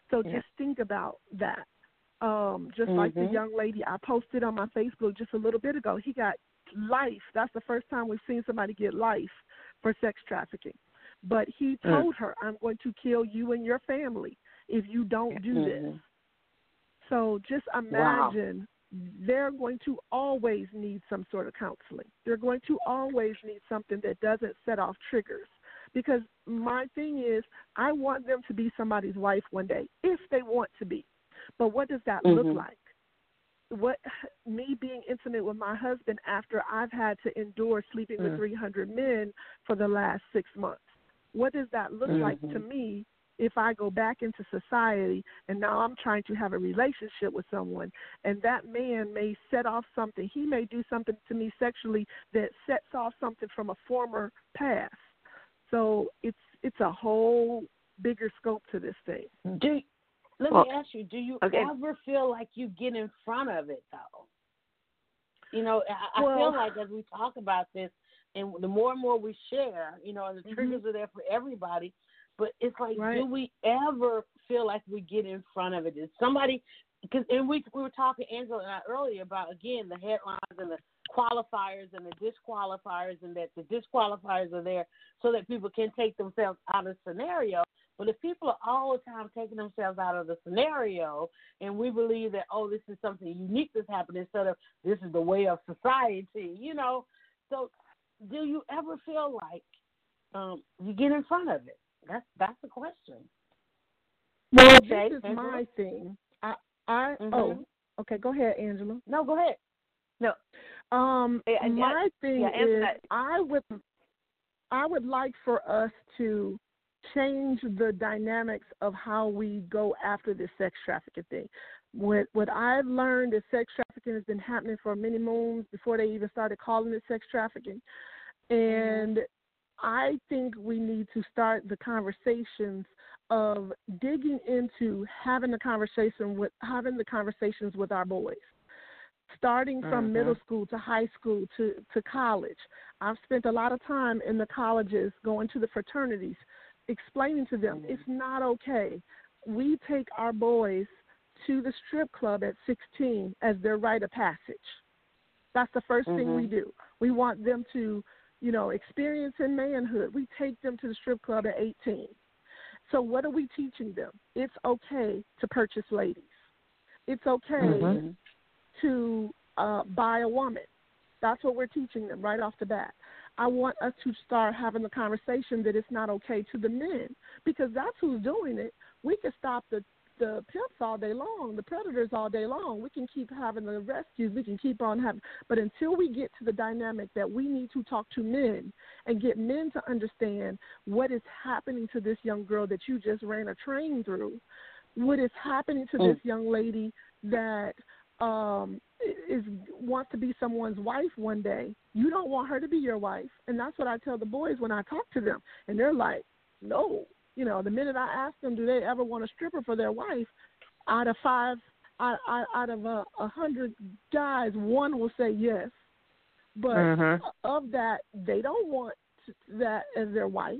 So yeah. just think about that. Um, just mm-hmm. like the young lady I posted on my Facebook just a little bit ago, he got life. That's the first time we've seen somebody get life for sex trafficking. But he told mm. her, I'm going to kill you and your family if you don't do this. Mm-hmm. So just imagine wow. they're going to always need some sort of counseling. They're going to always need something that doesn't set off triggers. Because my thing is, I want them to be somebody's wife one day, if they want to be. But what does that mm-hmm. look like? What, me being intimate with my husband after I've had to endure sleeping mm. with three hundred men for the last six months. What does that look mm-hmm. like to me if I go back into society and now I'm trying to have a relationship with someone, and that man may set off something? He may do something to me sexually that sets off something from a former past. So it's it's a whole bigger scope to this thing. Do let well, me ask you, do you okay. ever feel like you get in front of it, though? You know, I, well, I feel like as we talk about this, and the more and more we share, you know, and the triggers mm-hmm. are there for everybody, but it's like, right. do we ever feel like we get in front of it? Is somebody, because and we we were talking, Angela and I, earlier about, again, the headlines and the qualifiers and the disqualifiers, and that the disqualifiers are there so that people can take themselves out of the scenario. But if people are all the time taking themselves out of the scenario, and we believe that, oh, this is something unique that's happening, instead of this is the way of society, you know, so do you ever feel like um, you get in front of it? That's that's the question. Well, okay, this is Angela. My thing. I, I mm-hmm. oh, okay. Go ahead, Angela. No, go ahead. No, um, yeah, my yeah, thing yeah, is, I would, I would like for us to change the dynamics of how we go after this sex trafficking thing. What, what I've learned is sex trafficking has been happening for many moons before they even started calling it sex trafficking. And I think we need to start the conversations of digging into having the conversation with having the conversations with our boys, starting from mm-hmm. middle school to high school to, to college. I've spent a lot of time in the colleges, going to the fraternities, explaining to them mm-hmm. it's not okay. We take our boys to the strip club at sixteen as their rite of passage. That's the first mm-hmm. thing we do. We want them to, you know, experience in manhood. We take them to the strip club at eighteen. So what are we teaching them? It's okay to purchase ladies. It's okay mm-hmm. to uh, buy a woman. That's what we're teaching them right off the bat. I want us to start having the conversation that it's not okay to the men, because that's who's doing it. We can stop the the pimps all day long, the predators all day long. We can keep having the rescues. We can keep on having, but until we get to the dynamic that we need to talk to men and get men to understand what is happening to this young girl that you just ran a train through, what is happening to mm. this young lady that um, is wants to be someone's wife one day. You don't want her to be your wife. And that's what I tell the boys when I talk to them. And they're like, no. You know, the minute I ask them, do they ever want a stripper for their wife? Out of five, out, out of a, a hundred guys, one will say yes. But mm-hmm. of that, they don't want that as their wife.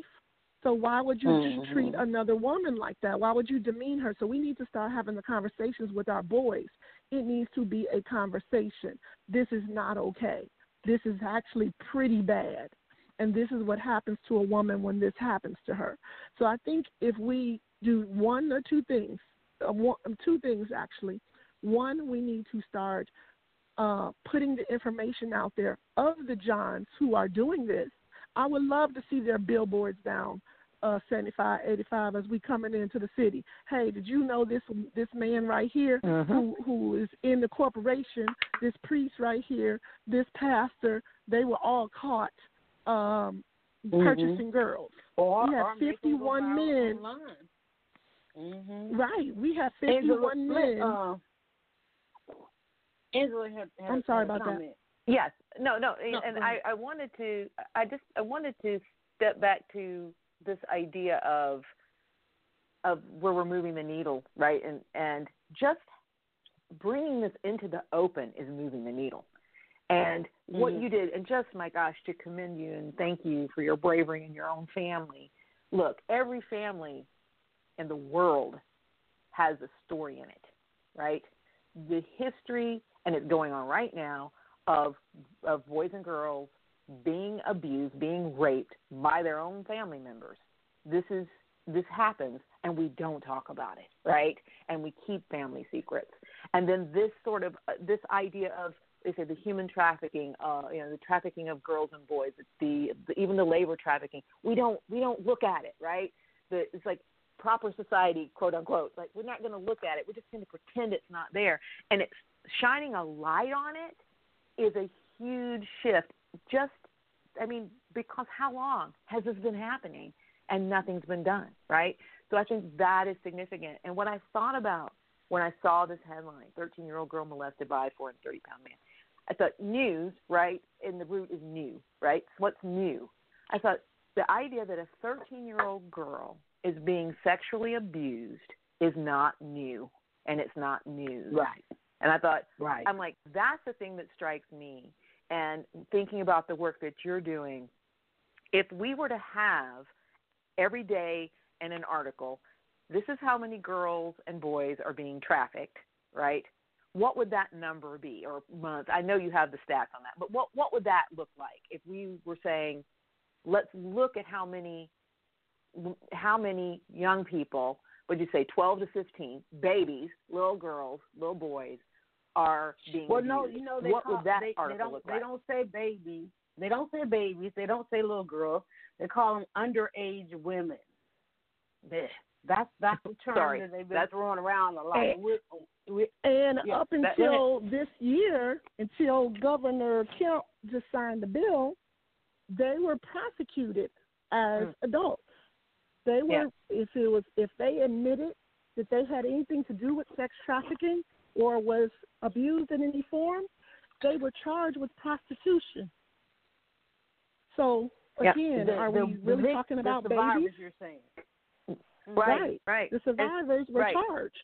So why would you mm-hmm. treat another woman like that? Why would you demean her? So we need to start having the conversations with our boys. It needs to be a conversation. This is not okay. This is actually pretty bad. And this is what happens to a woman when this happens to her. So I think if we do one or two things, uh, one, two things actually. One, we need to start uh, putting the information out there of the Johns who are doing this. I would love to see their billboards down uh, seventy-five, eighty-five as we coming into the city. Hey, did you know this this man right here mm-hmm. who, who is in the corporation, this priest right here, this pastor, they were all caught Um, mm-hmm. purchasing girls. Or, we have fifty-one men. Mm-hmm. Right. We have fifty-one Angela, men. Uh, Angela had, had I'm sorry had about comment. that. Yes. No, no. no and I, I wanted to, I just, I wanted to step back to this idea of, of where we're moving the needle, right? And, and just bringing this into the open is moving the needle. And what mm-hmm. you did, and just, my gosh, to commend you and thank you for your bravery and your own family. Look, every family in the world has a story in it, right? The history, and it's going on right now, of of boys and girls being abused, being raped by their own family members. This is this happens, and we don't talk about it, right? And we keep family secrets. And then this sort of, uh, this idea of, they say the human trafficking, uh, you know, the trafficking of girls and boys, the, the even the labor trafficking. We don't we don't look at it, right? The, it's like proper society, quote unquote. Like we're not going to look at it. We're just going to pretend it's not there. And it's shining a light on it is a huge shift. Just, I mean, because how long has this been happening and nothing's been done, right? So I think that is significant. And what I thought about when I saw this headline, thirteen-year-old girl molested by a four hundred thirty pound man. I thought news, right, and the root is new, right? What's new? I thought the idea that a thirteen-year-old girl is being sexually abused is not new, and it's not news. Right. And I thought, right. I'm like, that's the thing that strikes me. And thinking about the work that you're doing, if we were to have every day in an article, this is how many girls and boys are being trafficked, right? What would that number be or month? I know you have the stats on that, but what, what would that look like if we were saying, let's look at how many how many young people, would you say twelve to fifteen, babies, little girls, little boys are being well, abused? No, you know, they what call, would that they, article they don't, look like? They don't say babies. They don't say babies. They don't say little girls. They call them underage women. Blech. That's that's the term Sorry. that they've been that's, throwing around a lot. And, we're, we're, and yeah, up until that, this year, until Governor Kemp just signed the bill, they were prosecuted as mm. adults. they were, yeah. if it was, if they admitted that they had anything to do with sex trafficking or was abused in any form, they were charged with prostitution. So again, yeah. the, are the, we really the, talking about the survivors, babies? You're saying, right, right. right. The survivors and, were right. charged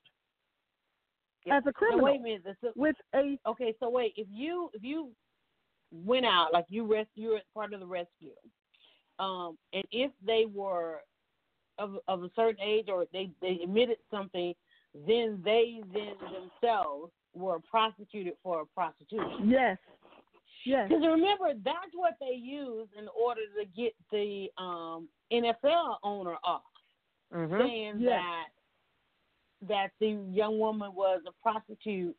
yeah. as a criminal. Wait a minute, the, with a okay. So wait, if you if you went out like you res, you were part of the rescue, um, and if they were of of a certain age or they, they admitted something, then they then themselves were prosecuted for prostitution. Yes. Yes. Because remember, that's what they use in order to get the um, N F L owner off, mm-hmm. saying yes. that that the young woman was a prostitute,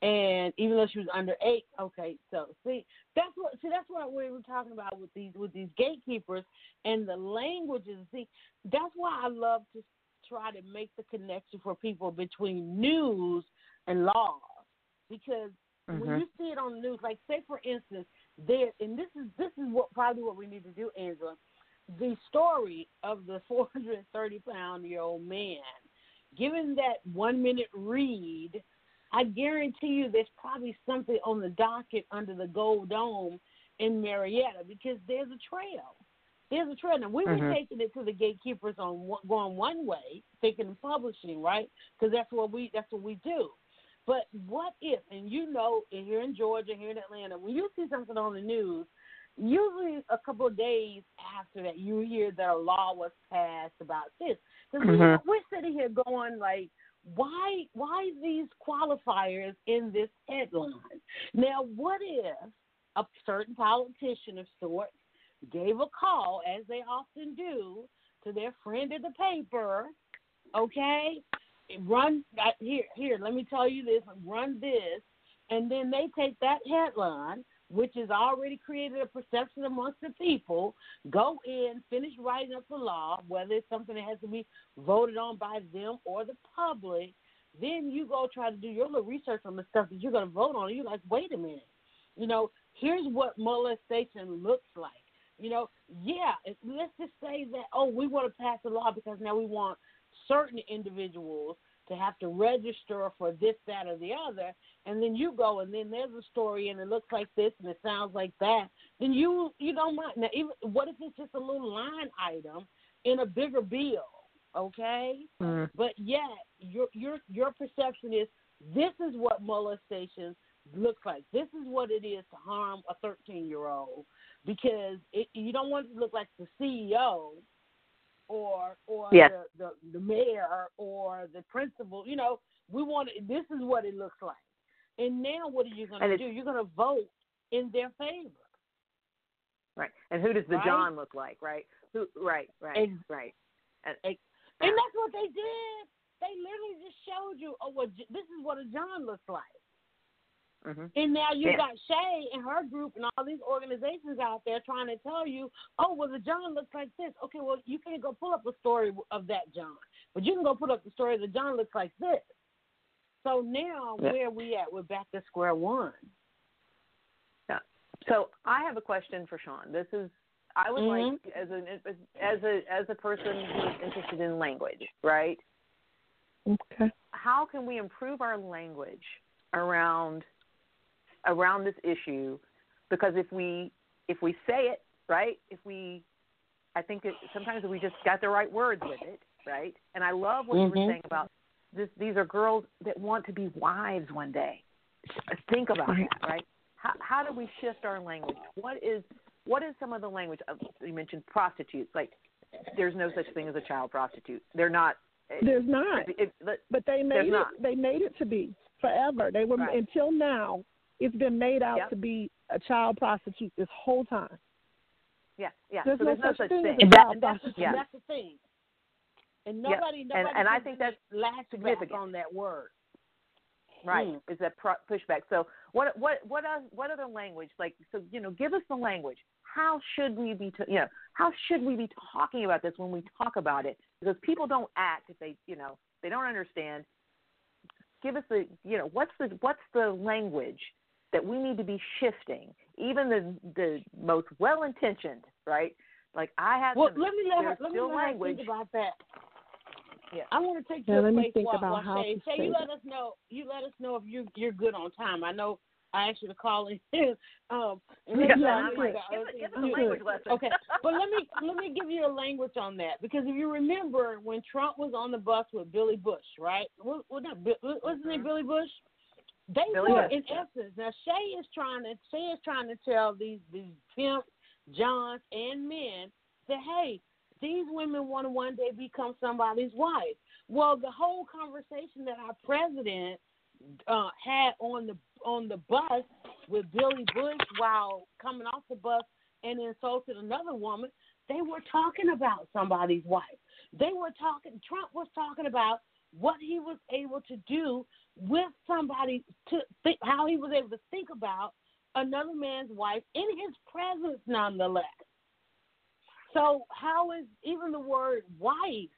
and even though she was under eight, okay. So see, that's what see that's what we were talking about with these with these gatekeepers and the languages. See, that's why I love to try to make the connection for people between news and laws, because. Mm-hmm. When you see it on the news, like say for instance, there and this is this is what probably what we need to do, Angela. The story of the four hundred thirty pound year old man, given that one minute read, I guarantee you there's probably something on the docket under the Gold Dome in Marietta because there's a trail. There's a trail. Now we mm-hmm. were taking it to the gatekeepers on going one way, thinking of publishing, right? Because that's what we that's what we do. But what if, and you know, here in Georgia, here in Atlanta, when you see something on the news, usually a couple of days after that, you hear that a law was passed about this. Because mm-hmm. we're, we're sitting here going like, why, why these qualifiers in this headline? Now, what if a certain politician of sorts gave a call, as they often do, to their friend in the paper, okay? Run here, here. Let me tell you this. Run this, and then they take that headline, which has already created a perception amongst the people. Go in, finish writing up the law, whether it's something that has to be voted on by them or the public. Then you go try to do your little research on the stuff that you're going to vote on. You're like, wait a minute, you know, here's what molestation looks like. You know, yeah, let's just say that. Oh, we want to pass a law because now we want certain individuals to have to register for this, that, or the other, and then you go, and then there's a story, and it looks like this, and it sounds like that, then you you don't mind. Now, even, what if it's just a little line item in a bigger bill, okay? Mm. But yet, your your your perception is this is what molestation looks like. This is what it is to harm a thirteen-year-old because it, you don't want it to look like the C E O or or yes. the, the, the mayor or the principal, you know, we want to, this is what it looks like. And now what are you going to do? You're going to vote in their favor. Right. And who does the right? John look like, right? Who? Right, right, and, right. And, and, and that's what they did. They literally just showed you, oh, well, this is what a John looks like. Mm-hmm. And now you yeah. got Shay and her group and all these organizations out there trying to tell you, oh, well, the John looks like this. Okay, well, you can't go pull up a story of that John, but you can go put up the story of the John looks like this. So now yeah. where are we at? We're back to square one. Yeah. So I have a question for Sean. This is I would mm-hmm. like as an as a as a person who's interested in language, right? Okay. How can we improve our language around around this issue, because if we if we say it right, if we, I think it, sometimes we just got the right words with it, right? And I love what mm-hmm. you were saying about this. These are girls that want to be wives one day. Think about that, right? How, how do we shift our language? What is what is some of the language? Of, you mentioned prostitutes. Like, there's no such thing as a child prostitute. They're not. There's not. It, it, it, but they made it. Not. They made it to be forever. They were right. until now. It's been made out yep. to be a child prostitute this whole time. Yeah, yeah. There's, so no, there's such no such thing. thing. That, that's, yeah. that's the thing. And nobody, yep. and, nobody and I think that's significant on that word. Right, mm. is that pro- pushback? So what, what, what, else, what other language? Like, so you know, give us the language. How should we be, to, you know, how should we be talking about this when we talk about it? Because people don't act if they, you know, they don't understand. Give us the, you know, what's the, what's the language that we need to be shifting, even the the most well-intentioned, right, Like I have. Well, some, let me let her, let me let her think about that. Yeah, I want to take you. Yeah, let me think walk about how day. Say, say you let us know. You let us know if you you're good on time. I know I asked you to call in. um, and yeah, I'm good. Give us a language lesson. Okay, but let me let me give you a language on that, because if you remember when Trump was on the bus with Billy Bush, right? What, what, what's his name? Mm-hmm. Billy Bush. They Billy were Bush, in yeah. essence. Now Shay is trying to Shay is trying to tell these these pimps, Johns, and men that hey, these women want to one day become somebody's wife. Well, the whole conversation that our president uh, had on the on the bus with Billy Bush while coming off the bus and insulted another woman, they were talking about somebody's wife. They were talking. Trump was talking about what he was able to do with somebody, to think, how he was able to think about another man's wife in his presence, nonetheless. So how is even the word wife,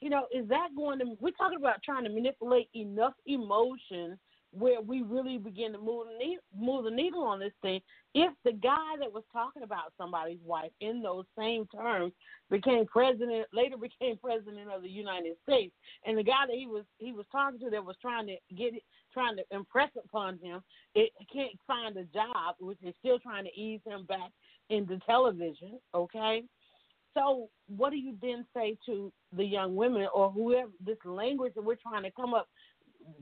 you know, is that going to – we're talking about trying to manipulate enough emotion where we really begin to move the, needle, move the needle on this thing. If the guy that was talking about somebody's wife in those same terms became president, later became president of the United States, and the guy that he was he was talking to that was trying to get it, trying to impress upon him, it can't find a job, which is still trying to ease him back into television, okay? So what do you then say to the young women or whoever, this language that we're trying to come up,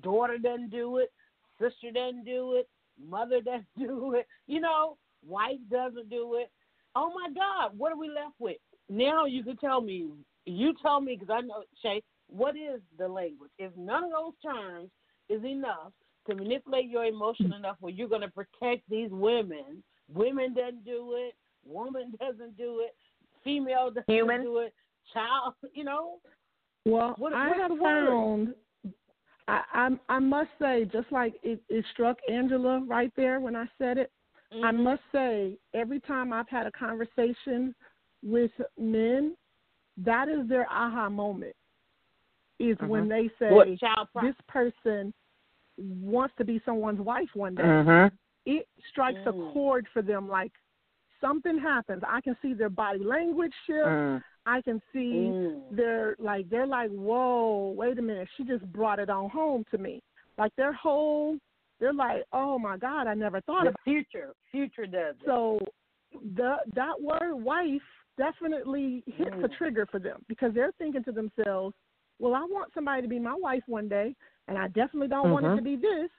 daughter doesn't do it, sister doesn't do it, mother doesn't do it, you know, wife doesn't do it. Oh, my God, what are we left with? Now you can tell me, you tell me, because I know, Shay, what is the language? If none of those terms is enough to manipulate your emotion enough where you're going to protect these women, women doesn't do it, woman doesn't do it, female doesn't Human. do it, child, you know. Well, what, I have found, I, I, I must say, just like it, it struck Angela right there when I said it, mm-hmm. I must say every time I've had a conversation with men, that is their aha moment, is mm-hmm. when they say, what? this person wants to be someone's wife one day. Mm-hmm. It strikes mm. a chord for them, like something happens. I can see their body language shift. Mm. I can see mm. they're like, they're like, whoa, wait a minute. She just brought it on home to me. Like their whole, they're like, oh my God, I never thought the about future. It. Future does it. So the, that word wife definitely hits mm. a trigger for them, because they're thinking to themselves, well, I want somebody to be my wife one day, and I definitely don't mm-hmm. want it to be this.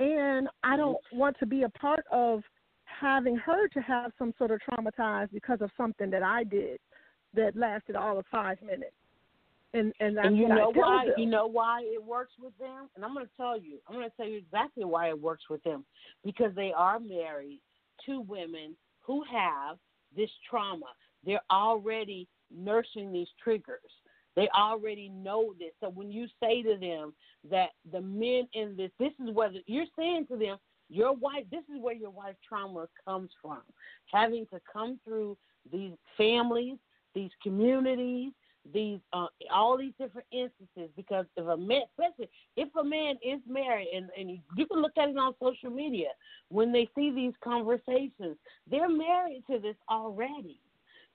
And I don't want to be a part of having her to have some sort of traumatized because of something that I did that lasted all of five minutes. And and, and you know why? You know why it works with them? And I'm going to tell you. I'm going to tell you exactly why it works with them. Because they are married to women who have this trauma. They're already nursing these triggers. They already know this. So when you say to them that the men in this, this is where the, you're saying to them, your wife, this is where your wife's trauma comes from. Having to come through these families, these communities, these uh, all these different instances. Because if a man, especially if a man is married, and, and you can look at it on social media, when they see these conversations, they're married to this already.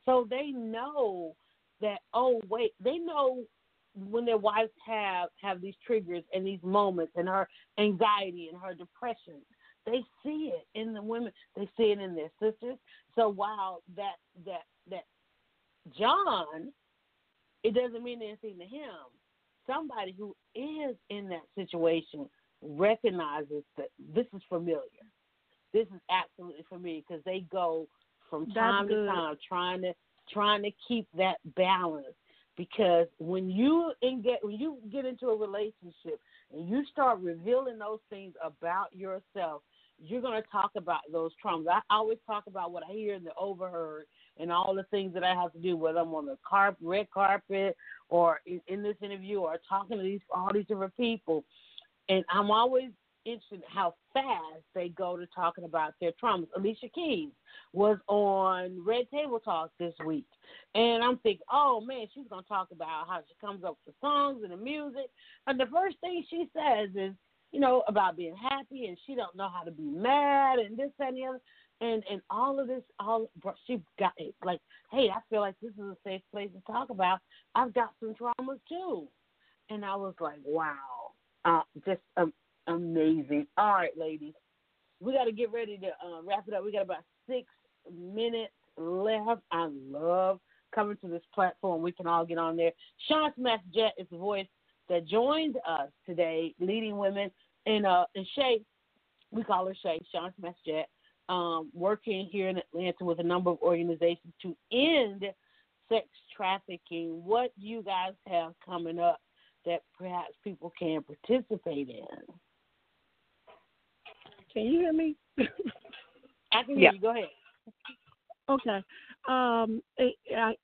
So they know that, oh, wait, they know when their wives have, have these triggers and these moments and her anxiety and her depression. They see it in the women. They see it in their sisters. So while that that that John, it doesn't mean anything to him, somebody who is in that situation recognizes that this is familiar. This is absolutely familiar, because they go from time to time trying to, trying to keep that balance, because when you engage, when you get into a relationship and you start revealing those things about yourself, you're going to talk about those traumas. I always talk about what I hear in the overheard and all the things that I have to do, whether I'm on the carp- red carpet or in, in this interview or talking to these all these different people. And I'm always interested how fast they go to talking about their traumas. Alicia Keys was on Red Table Talk this week, and I'm thinking, oh man, she's going to talk about how she comes up with the songs and the music, and the first thing she says is, you know, about being happy, and she don't know how to be mad and this, that, and the other. And and all of this, all she got it. Like, hey, I feel like this is a safe place to talk about. I've got some traumas too. And I was like, wow, uh, just um, amazing. All right, ladies, we got to get ready to uh, wrap it up. We got about six minutes left. I love coming to this platform. We can all get on there. Sean Smash Jet is the voice that joined us today, Leading Women. And, uh, and Shay, we call her Shay, Sean Smash Jet. Um, working here in Atlanta with a number of organizations to end sex trafficking. What you guys have coming up that perhaps people can participate in? Can you hear me? I can hear yeah. you. Go ahead. Okay. Um, it,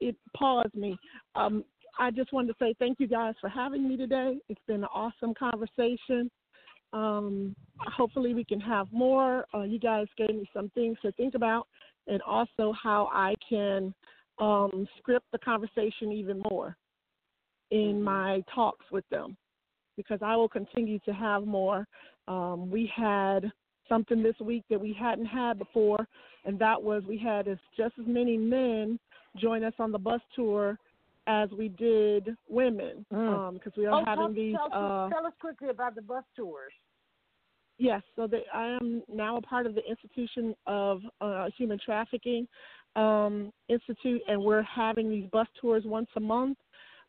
it paused me. Um, I just wanted to say thank you guys for having me today. It's been an awesome conversation. Um, hopefully we can have more. Uh, you guys gave me some things to think about and also how I can um, script the conversation even more in my talks with them, because I will continue to have more. Um, we had something this week that we hadn't had before, and that was we had as, just as many men join us on the bus tour as we did women, because mm. um, we are oh, having tell, these. Tell, uh, tell us quickly about the bus tours. Yes, so they, I am now a part of the Institution of uh, Human Trafficking um, Institute, and we're having these bus tours once a month.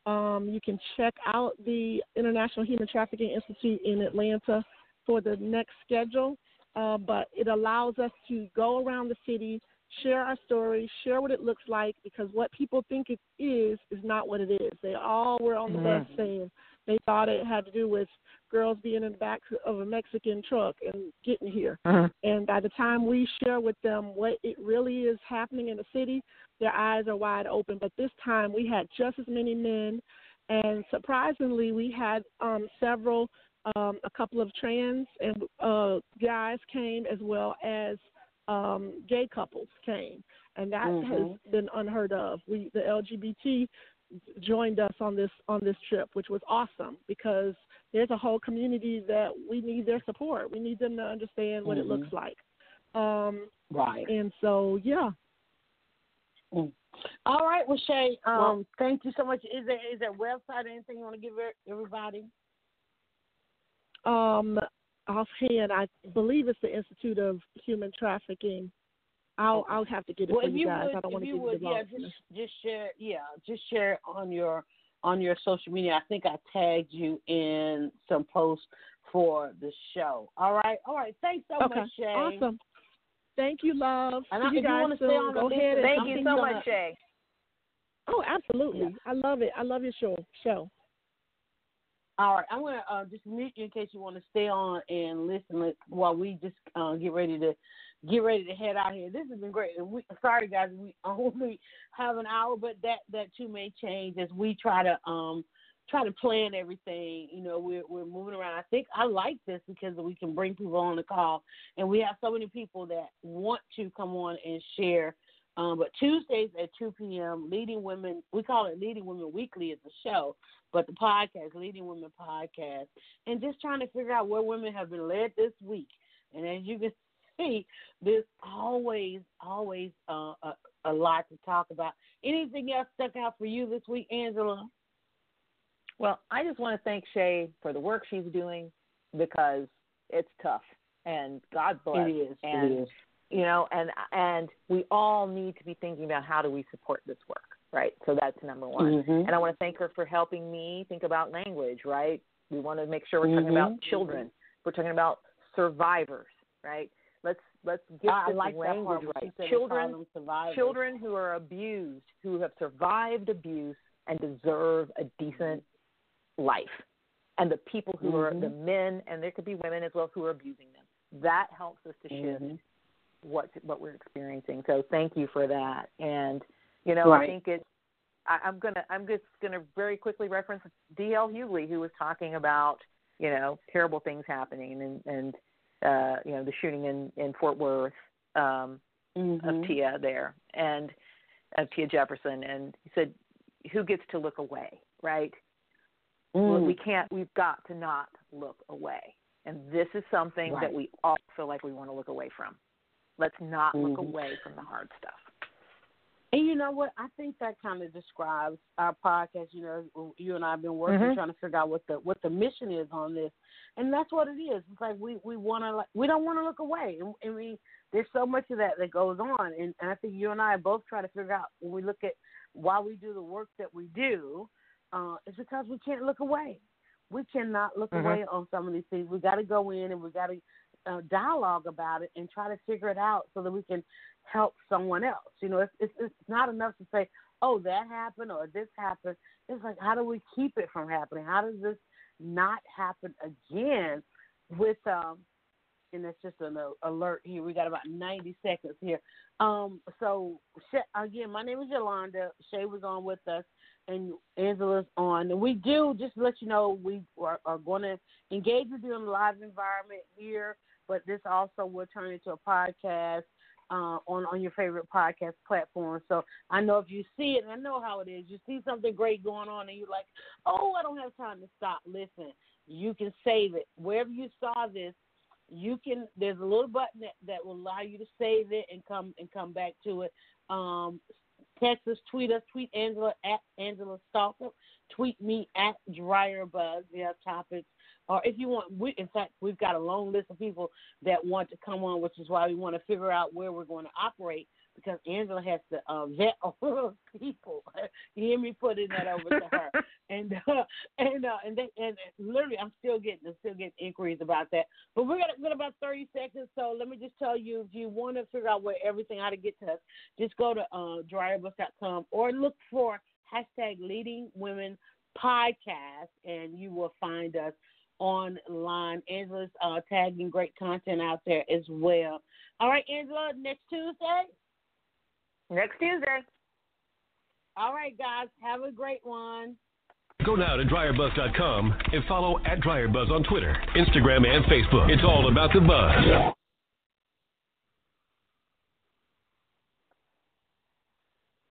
Um, you can check out the International Human Trafficking Institute in Atlanta for the next schedule, uh, but it allows us to go around the city, share our story, share what it looks like, because what people think it is is not what it is. They all were on the mm-hmm. bus saying they thought it had to do with girls being in the back of a Mexican truck and getting here. Mm-hmm. And by the time we share with them what it really is happening in the city, their eyes are wide open. But this time we had just as many men, and surprisingly we had um, several, um, a couple of trans and uh, guys came, as well as Um, gay couples came, and that mm-hmm. has been unheard of. We, the L G B T joined us on this on this trip, which was awesome, because there's a whole community that we need their support. We need them to understand what mm-hmm. it looks like. Um, right. And so, yeah. Mm. All right, well, Shay, um, well, thank you so much. Is there is there a website or anything you want to give everybody? Um. Offhand, I believe it's the Institute of Human Trafficking. I'll I'll have to get it well, for you, you guys. Would, I don't want to give you the yeah, just, just share, yeah, just share it on your on your social media. I think I tagged you in some posts for the show. All right, all right. Thanks so okay. much, Shay. Awesome. Thank you, love. And I, you if guys you want to stay on, go ahead. Thank and you so much, Shay. Oh, absolutely. Yeah. I love it. I love your show. Show. All right, I'm going to uh, just mute you in case you want to stay on and listen while we just uh, get ready to get ready to head out here. This has been great. And we, sorry, guys, we only have an hour, but that, that too may change as we try to um, try to plan everything. You know, we're we're moving around. I think I like this because we can bring people on the call, and we have so many people that want to come on and share. Um, but Tuesdays at two p.m., Leading Women, we call it Leading Women Weekly is the show, but the podcast, Leading Women Podcast, and just trying to figure out where women have been led this week. And as you can see, there's always, always uh, a, a lot to talk about. Anything else stuck out for you this week, Angela? Well, I just want to thank Shay for the work she's doing, because it's tough, and God bless. It is, and it is. You know, and and we all need to be thinking about how do we support this work, right? So that's number one. Mm-hmm. And I want to thank her for helping me think about language, right? We want to make sure we're mm-hmm. talking about children. We're talking about survivors, right? Let's let's get uh, this like language right. Children, children who are abused, who have survived abuse and deserve a decent life. And the people who mm-hmm. are the men, and there could be women as well, who are abusing them. That helps us to shift mm-hmm. what what we're experiencing. So thank you for that. And you know, right. I think it's I, I'm gonna I'm just gonna very quickly reference D L Hughley, who was talking about you know terrible things happening and and uh, you know the shooting in in Fort Worth um, mm-hmm. of Tia there and of Tia Jefferson, and he said, "Who gets to look away, right? Mm. Well, we can't. We've got to not look away. And this is something right. that we all feel like we want to look away from." Let's not look mm-hmm. away from the hard stuff. And you know what? I think that kind of describes our podcast. You know, you and I have been working mm-hmm. trying to figure out what the what the mission is on this, and that's what it is. It's like we we want to like, we don't want to look away, and, and we there's so much of that that goes on, and, and I think you and I are both trying to figure out when we look at why we do the work that we do, uh, it's because we can't look away. We cannot look mm-hmm. away on some of these things. We got to go in and we got to uh, dialogue about it and try to figure it out so that we can help someone else. You know, it's, it's, it's not enough to say, oh, that happened or this happened. It's like, how do we keep it from happening? How does this not happen again with, um, and that's just an alert here. We got about ninety seconds here. Um, so, again, my name is Yolanda. Shay was on with us, and Angela's on. And we do, just to let you know, we are, are going to engage with you in a live environment here, but this also will turn into a podcast uh, on, on your favorite podcast platform. So I know if you see it, and I know how it is, you see something great going on, and you're like, oh, I don't have time to stop. Listen, you can save it. Wherever you saw this, you can. There's a little button that, that will allow you to save it and come and come back to it. Um, text us, tweet us, tweet Angela at Angela Stalkup, tweet me at DryerBuzz. We have topics, or if you want, we, in fact, we've got a long list of people that want to come on, which is why we want to figure out where we're going to operate because Angela has to uh, vet all those people. You hear me putting that over to her, and uh, and uh, and, they, and literally, I'm still getting I'm still getting inquiries about that. But we're gonna get about thirty seconds, so let me just tell you: if you want to figure out where everything how to get to us, just go to uh, dryer buzz dot com or look for hashtag Leading Women Podcast, and you will find us online. Angela's uh, tagging great content out there as well. All right, Angela, next Tuesday. Next Tuesday. All right, guys. Have a great one. Go now to dryer buzz dot com and follow at DryerBuzz on Twitter, Instagram, and Facebook. It's all about the buzz.